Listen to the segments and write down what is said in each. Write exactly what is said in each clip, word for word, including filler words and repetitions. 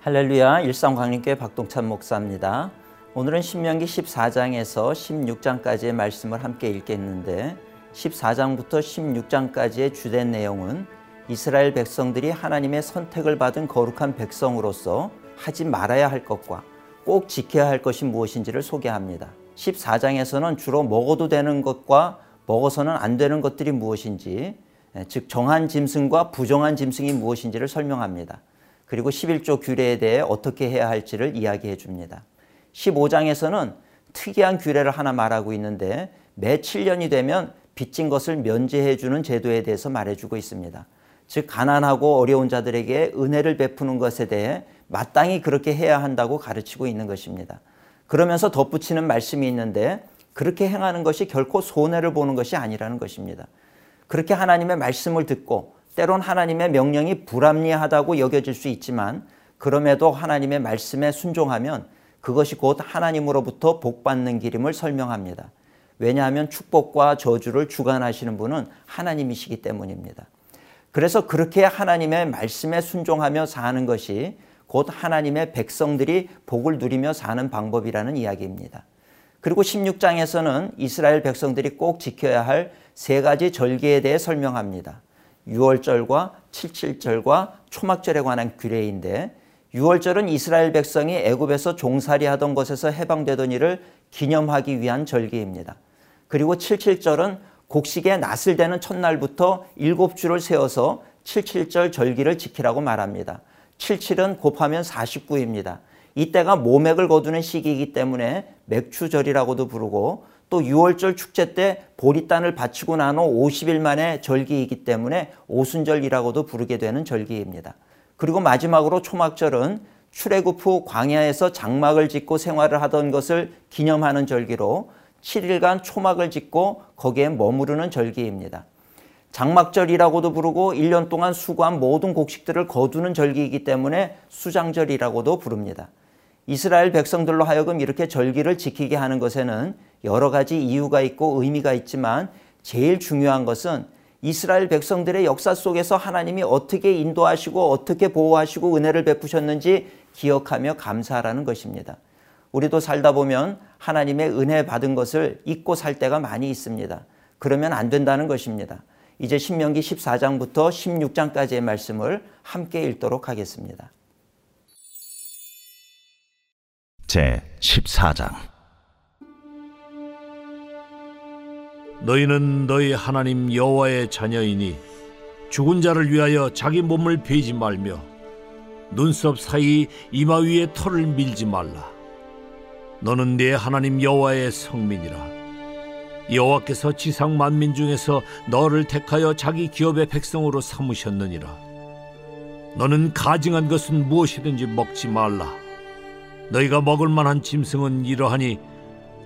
할렐루야, 일상광림교회 박동찬 목사입니다. 오늘은 신명기 십사 장에서 십육 장까지의 말씀을 함께 읽겠는데, 십사 장부터 십육 장까지의 주된 내용은 이스라엘 백성들이 하나님의 선택을 받은 거룩한 백성으로서 하지 말아야 할 것과 꼭 지켜야 할 것이 무엇인지를 소개합니다. 십사 장에서는 주로 먹어도 되는 것과 먹어서는 안 되는 것들이 무엇인지, 즉 정한 짐승과 부정한 짐승이 무엇인지를 설명합니다. 그리고 십일조 규례에 대해 어떻게 해야 할지를 이야기해 줍니다. 십오 장에서는 특이한 규례를 하나 말하고 있는데, 매 칠 년이 되면 빚진 것을 면제해 주는 제도에 대해서 말해주고 있습니다. 즉 가난하고 어려운 자들에게 은혜를 베푸는 것에 대해 마땅히 그렇게 해야 한다고 가르치고 있는 것입니다. 그러면서 덧붙이는 말씀이 있는데, 그렇게 행하는 것이 결코 손해를 보는 것이 아니라는 것입니다. 그렇게 하나님의 말씀을 듣고 때론 하나님의 명령이 불합리하다고 여겨질 수 있지만, 그럼에도 하나님의 말씀에 순종하면 그것이 곧 하나님으로부터 복받는 길임을 설명합니다. 왜냐하면 축복과 저주를 주관하시는 분은 하나님이시기 때문입니다. 그래서 그렇게 하나님의 말씀에 순종하며 사는 것이 곧 하나님의 백성들이 복을 누리며 사는 방법이라는 이야기입니다. 그리고 십육 장에서는 이스라엘 백성들이 꼭 지켜야 할 세 가지 절기에 대해 설명합니다. 유월절과 칠칠절과 초막절에 관한 규례인데, 유월절은 이스라엘 백성이 애굽에서 종살이하던 것에서 해방되던 일을 기념하기 위한 절기입니다. 그리고 칠칠절은 곡식에 낫을 대는 첫날부터 일곱 줄을 세워서 칠칠절 절기를 지키라고 말합니다. 칠칠은 곱하면 사십구입니다. 이때가 모맥을 거두는 시기이기 때문에 맥추절이라고도 부르고, 또 유월절 축제 때 보리단을 바치고 난 후 오십 일 만에 절기이기 때문에 오순절이라고도 부르게 되는 절기입니다. 그리고 마지막으로 초막절은 출애굽 후 광야에서 장막을 짓고 생활을 하던 것을 기념하는 절기로 칠 일간 초막을 짓고 거기에 머무르는 절기입니다. 장막절이라고도 부르고 일 년 동안 수고한 모든 곡식들을 거두는 절기이기 때문에 수장절이라고도 부릅니다. 이스라엘 백성들로 하여금 이렇게 절기를 지키게 하는 것에는 여러 가지 이유가 있고 의미가 있지만, 제일 중요한 것은 이스라엘 백성들의 역사 속에서 하나님이 어떻게 인도하시고 어떻게 보호하시고 은혜를 베푸셨는지 기억하며 감사하라는 것입니다. 우리도 살다 보면 하나님의 은혜 받은 것을 잊고 살 때가 많이 있습니다. 그러면 안 된다는 것입니다. 이제 신명기 십사 장부터 십육 장까지의 말씀을 함께 읽도록 하겠습니다. 제십사 장. 너희는 너희 하나님 여호와의 자녀이니 죽은 자를 위하여 자기 몸을 베지 말며 눈썹 사이 이마 위에 털을 밀지 말라. 너는 네 하나님 여호와의 성민이라. 여호와께서 지상 만민 중에서 너를 택하여 자기 기업의 백성으로 삼으셨느니라. 너는 가증한 것은 무엇이든지 먹지 말라. 너희가 먹을 만한 짐승은 이러하니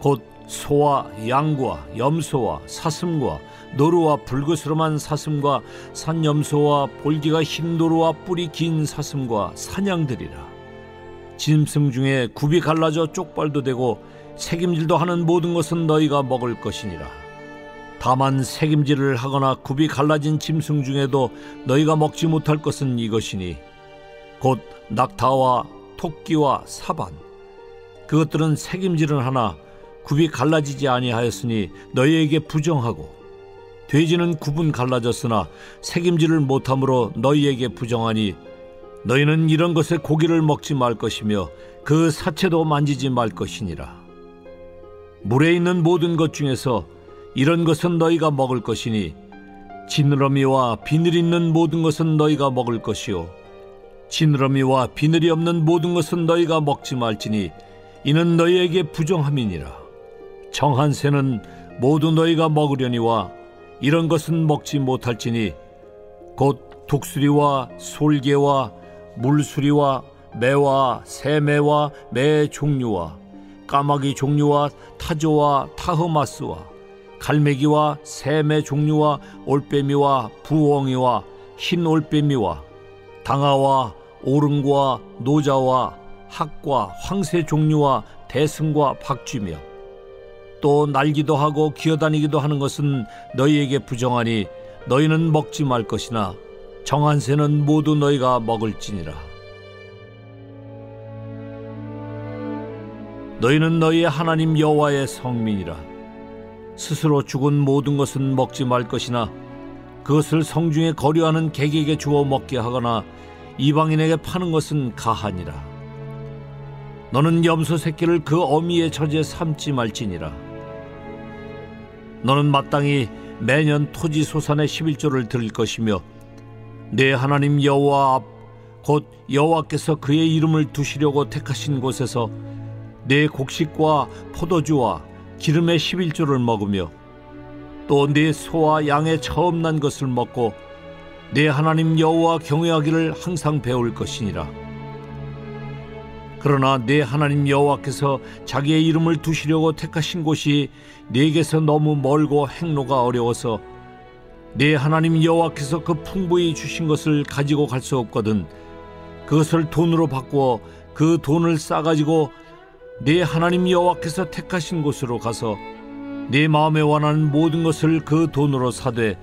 곧 소와 양과 염소와 사슴과 노루와 붉으스름한 사슴과 산염소와 볼기가 흰 노루와 뿔이 긴 사슴과 사냥들이라. 짐승 중에 굽이 갈라져 쪽발도 되고 새김질도 하는 모든 것은 너희가 먹을 것이니라. 다만 새김질을 하거나 굽이 갈라진 짐승 중에도 너희가 먹지 못할 것은 이것이니 곧 낙타와 토끼와 사반, 그것들은 새김질은 하나 굽이 갈라지지 아니하였으니 너희에게 부정하고, 돼지는 굽은 갈라졌으나 새김질을 못함으로 너희에게 부정하니 너희는 이런 것의 고기를 먹지 말 것이며 그 사체도 만지지 말 것이니라. 물에 있는 모든 것 중에서 이런 것은 너희가 먹을 것이니 지느러미와 비늘이 있는 모든 것은 너희가 먹을 것이요 지느러미와 비늘이 없는 모든 것은 너희가 먹지 말지니 이는 너희에게 부정함이니라. 정한 새는 모두 너희가 먹으려니와 이런 것은 먹지 못할지니 곧 독수리와 솔개와 물수리와 매와 새매와 매 종류와 까마귀 종류와 타조와 타흐마스와 갈매기와 새매 종류와 올빼미와 부엉이와 흰 올빼미와 당아와 오름과 노자와 학과 황새 종류와 대승과 박쥐며, 또 날기도 하고 기어다니기도 하는 것은 너희에게 부정하니 너희는 먹지 말 것이나 정한 새는 모두 너희가 먹을지니라. 너희는 너희의 하나님 여호와의 성민이라. 스스로 죽은 모든 것은 먹지 말 것이나 그것을 성중에 거류하는 객에게 주어 먹게 하거나 이방인에게 파는 것은 가하니라. 너는 염소 새끼를 그 어미의 젖에 삼지 말지니라. 너는 마땅히 매년 토지 소산의 십일조를 드릴 것이며 내 하나님 여호와 앞 곧 여호와께서 그의 이름을 두시려고 택하신 곳에서 내 곡식과 포도주와 기름의 십일조를 먹으며 또 내 소와 양의 처음 난 것을 먹고 내 하나님 여호와 경외하기를 항상 배울 것이니라. 그러나 내 하나님 여호와께서 자기의 이름을 두시려고 택하신 곳이 네게서 너무 멀고 행로가 어려워서 내 하나님 여호와께서 그 풍부히 주신 것을 가지고 갈 수 없거든 그것을 돈으로 바꾸어 그 돈을 싸가지고 내 하나님 여호와께서 택하신 곳으로 가서 내 마음에 원하는 모든 것을 그 돈으로 사되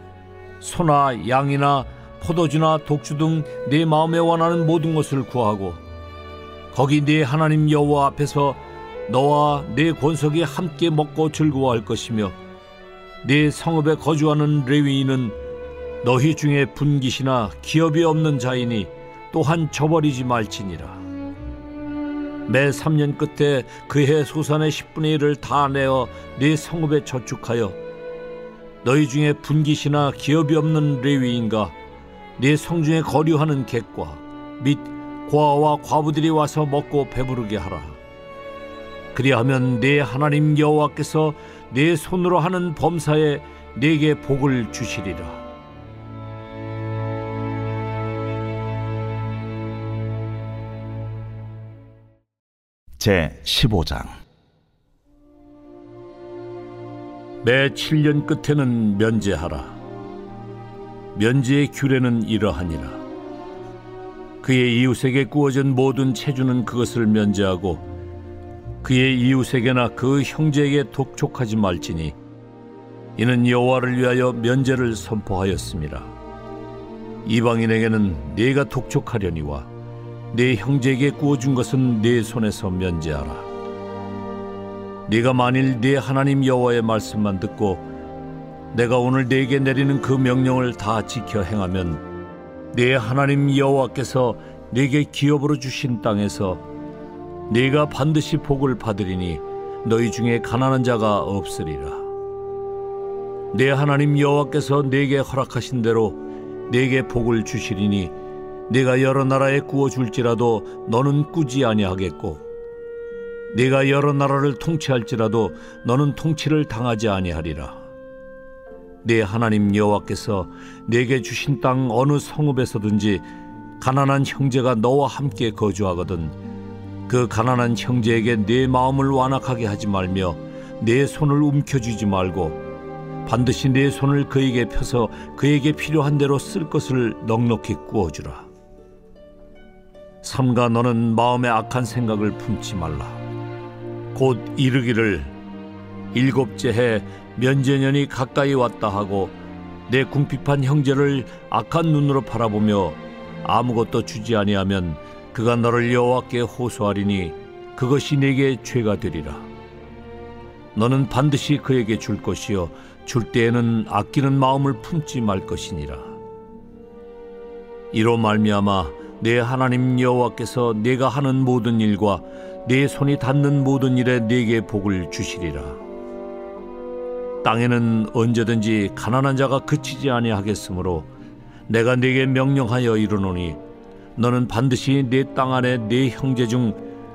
소나 양이나 포도주나 독주 등 내 마음에 원하는 모든 것을 구하고 거기 내 하나님 여호와 앞에서 너와 내 권속이 함께 먹고 즐거워할 것이며 내 성읍에 거주하는 레위인은 너희 중에 분깃이나 기업이 없는 자이니 또한 저버리지 말지니라. 매 삼 년 끝에 그해 소산의 십분의 일을 다 내어 네 성읍에 저축하여 너희 중에 분깃이나 기업이 없는 레위인과 네 성중에 거류하는 객과 및 고아와 과부들이 와서 먹고 배부르게 하라. 그리하면 네 하나님 여호와께서 네 손으로 하는 범사에 네게 복을 주시리라. 제십오 장. 매 칠 년 끝에는 면제하라. 면제의 규례는 이러하니라. 그의 이웃에게 꾸어진 모든 체주는 그것을 면제하고 그의 이웃에게나 그 형제에게 독촉하지 말지니 이는 여호와를 위하여 면제를 선포하였습니다. 이방인에게는 네가 독촉하려니와 네 형제에게 꾸어준 것은 네 손에서 면제하라. 네가 만일 네 하나님 여호와의 말씀만 듣고 내가 오늘 네게 내리는 그 명령을 다 지켜 행하면 네 하나님 여호와께서 네게 기업으로 주신 땅에서 네가 반드시 복을 받으리니 너희 중에 가난한 자가 없으리라. 네 하나님 여호와께서 네게 허락하신 대로 네게 복을 주시리니 네가 여러 나라에 꾸어줄지라도 너는 꾸지 아니하겠고 네가 여러 나라를 통치할지라도 너는 통치를 당하지 아니하리라. 네 하나님 여호와께서 네게 주신 땅 어느 성읍에서든지 가난한 형제가 너와 함께 거주하거든 그 가난한 형제에게 네 마음을 완악하게 하지 말며 네 손을 움켜쥐지 말고 반드시 네 손을 그에게 펴서 그에게 필요한 대로 쓸 것을 넉넉히 꾸어주라. 삼가 너는 마음에 악한 생각을 품지 말라. 곧 이르기를 일곱째 해 면제년이 가까이 왔다 하고 내 궁핍한 형제를 악한 눈으로 바라보며 아무것도 주지 아니하면 그가 너를 여호와께 호소하리니 그것이 네게 죄가 되리라. 너는 반드시 그에게 줄 것이요 줄 때에는 아끼는 마음을 품지 말 것이니라. 이로 말미암아 내 하나님 여호와께서 네가 하는 모든 일과 네 손이 닿는 모든 일에 네게 복을 주시리라. 땅에는 언제든지 가난한 자가 그치지 아니하겠으므로 내가 네게 명령하여 이르노니 너는 반드시 네 땅 안에 네 형제 중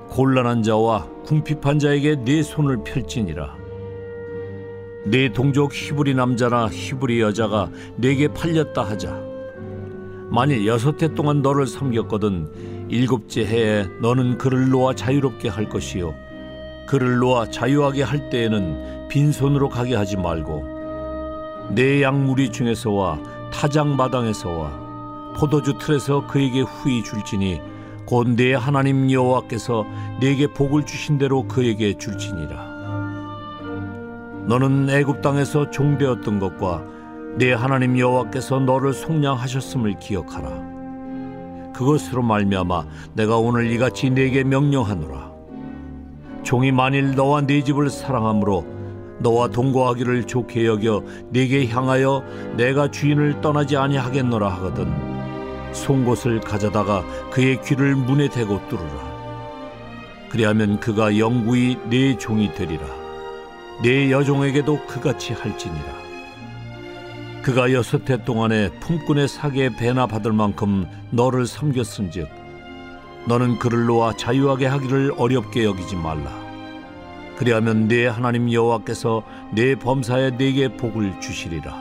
곤란한 자와 궁핍한 자에게 네 손을 펼지니라. 네 동족 히브리 남자나 히브리 여자가 네게 팔렸다 하자. 만일 여섯 해 동안 너를 섬겼거든 일곱째 해에 너는 그를 놓아 자유롭게 할 것이요 그를 놓아 자유하게 할 때에는 빈손으로 가게 하지 말고 내 양무리 중에서와 타작 마당에서와 포도주 틀에서 그에게 후히 줄지니 곧 내 하나님 여호와께서 네게 복을 주신 대로 그에게 줄지니라. 너는 애굽 땅에서 종되었던 것과 네 하나님 여호와께서 너를 속량하셨음을 기억하라. 그것으로 말미암아 내가 오늘 이같이 네게 명령하노라. 종이 만일 너와 네 집을 사랑함으로 너와 동거하기를 좋게 여겨 네게 향하여 내가 주인을 떠나지 아니하겠노라 하거든 송곳을 가져다가 그의 귀를 문에 대고 뚫으라. 그리하면 그가 영구히 네 종이 되리라. 네 여종에게도 그같이 할지니라. 그가 여섯 해 동안에 품꾼의 사기에 배나 받을 만큼 너를 섬겼은즉 너는 그를 놓아 자유하게 하기를 어렵게 여기지 말라. 그리하면 네 하나님 여호와께서 네 범사에 네게 복을 주시리라.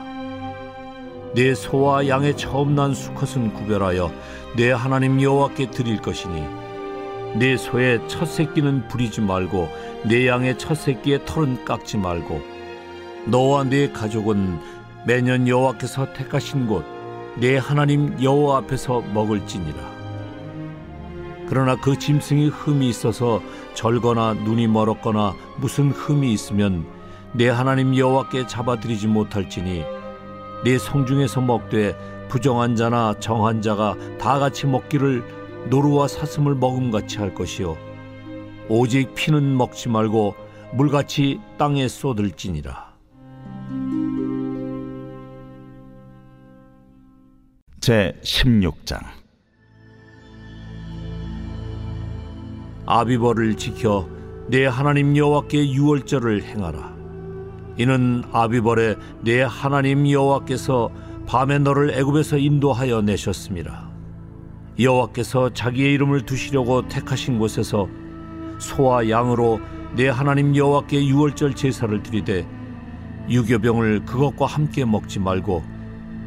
네 소와 양의 처음 난 수컷은 구별하여 네 하나님 여호와께 드릴 것이니 네 소의 첫 새끼는 부리지 말고 네 양의 첫 새끼의 털은 깎지 말고 너와 네 가족은 매년 여호와께서 택하신 곳 내 하나님 여호와 앞에서 먹을지니라. 그러나 그 짐승이 흠이 있어서 절거나 눈이 멀었거나 무슨 흠이 있으면 내 하나님 여호와께 잡아들이지 못할지니 내 성중에서 먹되 부정한 자나 정한 자가 다 같이 먹기를 노루와 사슴을 먹음같이 할 것이요 오직 피는 먹지 말고 물같이 땅에 쏟을지니라. 제십육 장 아비벌을 지켜 내 하나님 여호와께 유월절을 행하라. 이는 아비벌에 내 하나님 여호와께서 밤에 너를 애굽에서 인도하여 내셨습니다. 여호와께서 자기의 이름을 두시려고 택하신 곳에서 소와 양으로 내 하나님 여호와께 유월절 제사를 드리되 유교병을 그것과 함께 먹지 말고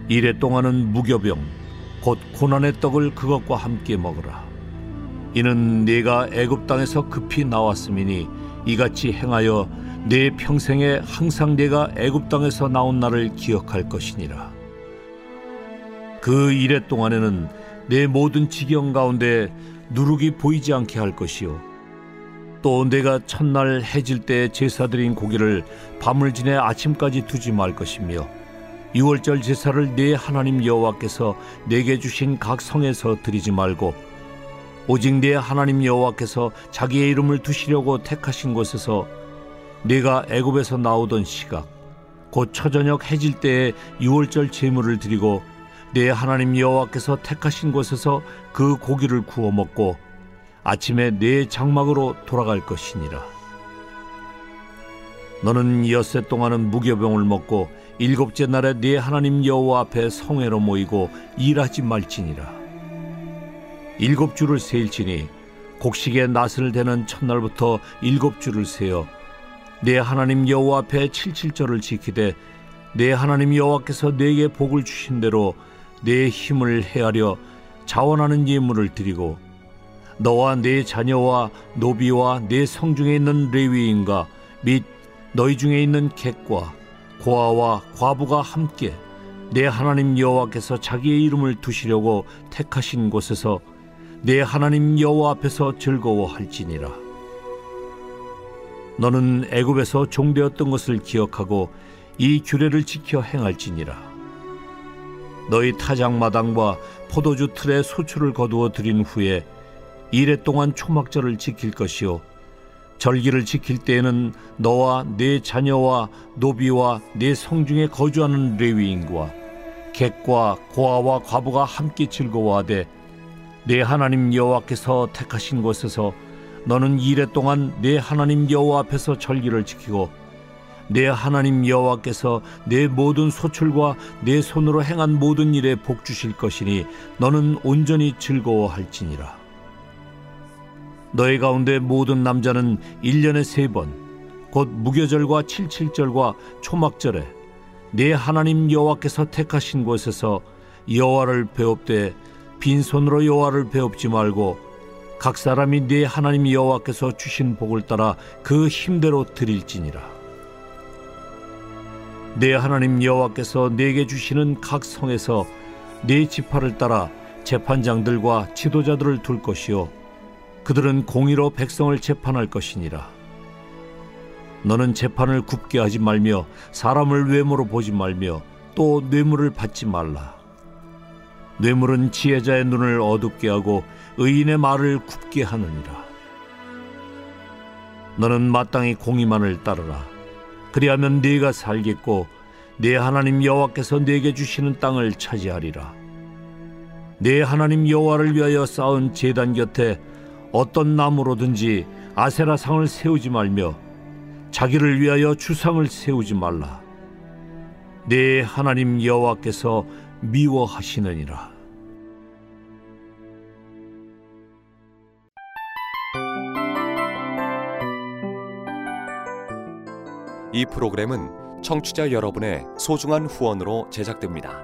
이레 동안은 무교병 곧 고난의 떡을 그것과 함께 먹으라. 이는 네가 애굽 땅에서 급히 나왔음이니 이같이 행하여 네 평생에 항상 네가 애굽 땅에서 나온 날을 기억할 것이니라. 그 이레 동안에는 네 모든 지경 가운데 누룩이 보이지 않게 할 것이요 또 네가 첫날 해질 때 제사드린 고기를 밤을 지내 아침까지 두지 말 것이며 유월절 제사를 네 하나님 여호와께서 네게 주신 각 성에서 드리지 말고 오직 네 하나님 여호와께서 자기의 이름을 두시려고 택하신 곳에서 네가 애굽에서 나오던 시각 곧 초저녁 해질 때에 유월절 제물을 드리고 네 하나님 여호와께서 택하신 곳에서 그 고기를 구워 먹고 아침에 네 장막으로 돌아갈 것이니라. 너는 엿새 동안은 무교병을 먹고 일곱째 날에 네 하나님 여호와 앞에 성회로 모이고 일하지 말지니라. 일곱 주를 세일지니 곡식의 낫을 대는 첫날부터 일곱 주를 세어 네 하나님 여호와 앞에 칠칠절을 지키되 네 하나님 여호와께서 네게 복을 주신 대로 네 힘을 헤아려 자원하는 예물을 드리고 너와 네 자녀와 노비와 네 성중에 있는 레위인과 및 너희 중에 있는 객과 고아와 과부가 함께 내 하나님 여호와께서 자기의 이름을 두시려고 택하신 곳에서 내 하나님 여호와 앞에서 즐거워할지니라. 너는 애굽에서 종되었던 것을 기억하고 이 규례를 지켜 행할지니라. 너희 타작마당과 포도주 틀에 소출을 거두어 드린 후에 이레 동안 초막절을 지킬 것이요 절기를 지킬 때에는 너와 네 자녀와 노비와 네 성중에 거주하는 레위인과 객과 고아와 과부가 함께 즐거워하되 네 하나님 여호와께서 택하신 곳에서 너는 이레 동안 네 하나님 여호와 앞에서 절기를 지키고 네 하나님 여호와께서 네 모든 소출과 네 손으로 행한 모든 일에 복 주실 것이니 너는 온전히 즐거워할지니라. 너희 가운데 모든 남자는 일 년에 세 번 곧 무교절과 칠칠절과 초막절에 네 하나님 여호와께서 택하신 곳에서 여호와를 배웁되 빈손으로 여호와를 배웁지 말고 각 사람이 네 하나님 여호와께서 주신 복을 따라 그 힘대로 드릴지니라. 네 하나님 여호와께서 네게 주시는 각 성에서 네 지파를 따라 재판장들과 지도자들을 둘 것이요 그들은 공의로 백성을 재판할 것이니라. 너는 재판을 굽게 하지 말며 사람을 외모로 보지 말며 또 뇌물을 받지 말라. 뇌물은 지혜자의 눈을 어둡게 하고 의인의 말을 굽게 하느니라. 너는 마땅히 공의만을 따르라. 그리하면 네가 살겠고 네 하나님 여호와께서 네게 주시는 땅을 차지하리라. 네 하나님 여호와를 위하여 쌓은 제단 곁에 어떤 나무로든지 아세라상을 세우지 말며 자기를 위하여 주상을 세우지 말라. 네 하나님 여호와께서 미워하시느니라. 이 프로그램은 청취자 여러분의 소중한 후원으로 제작됩니다.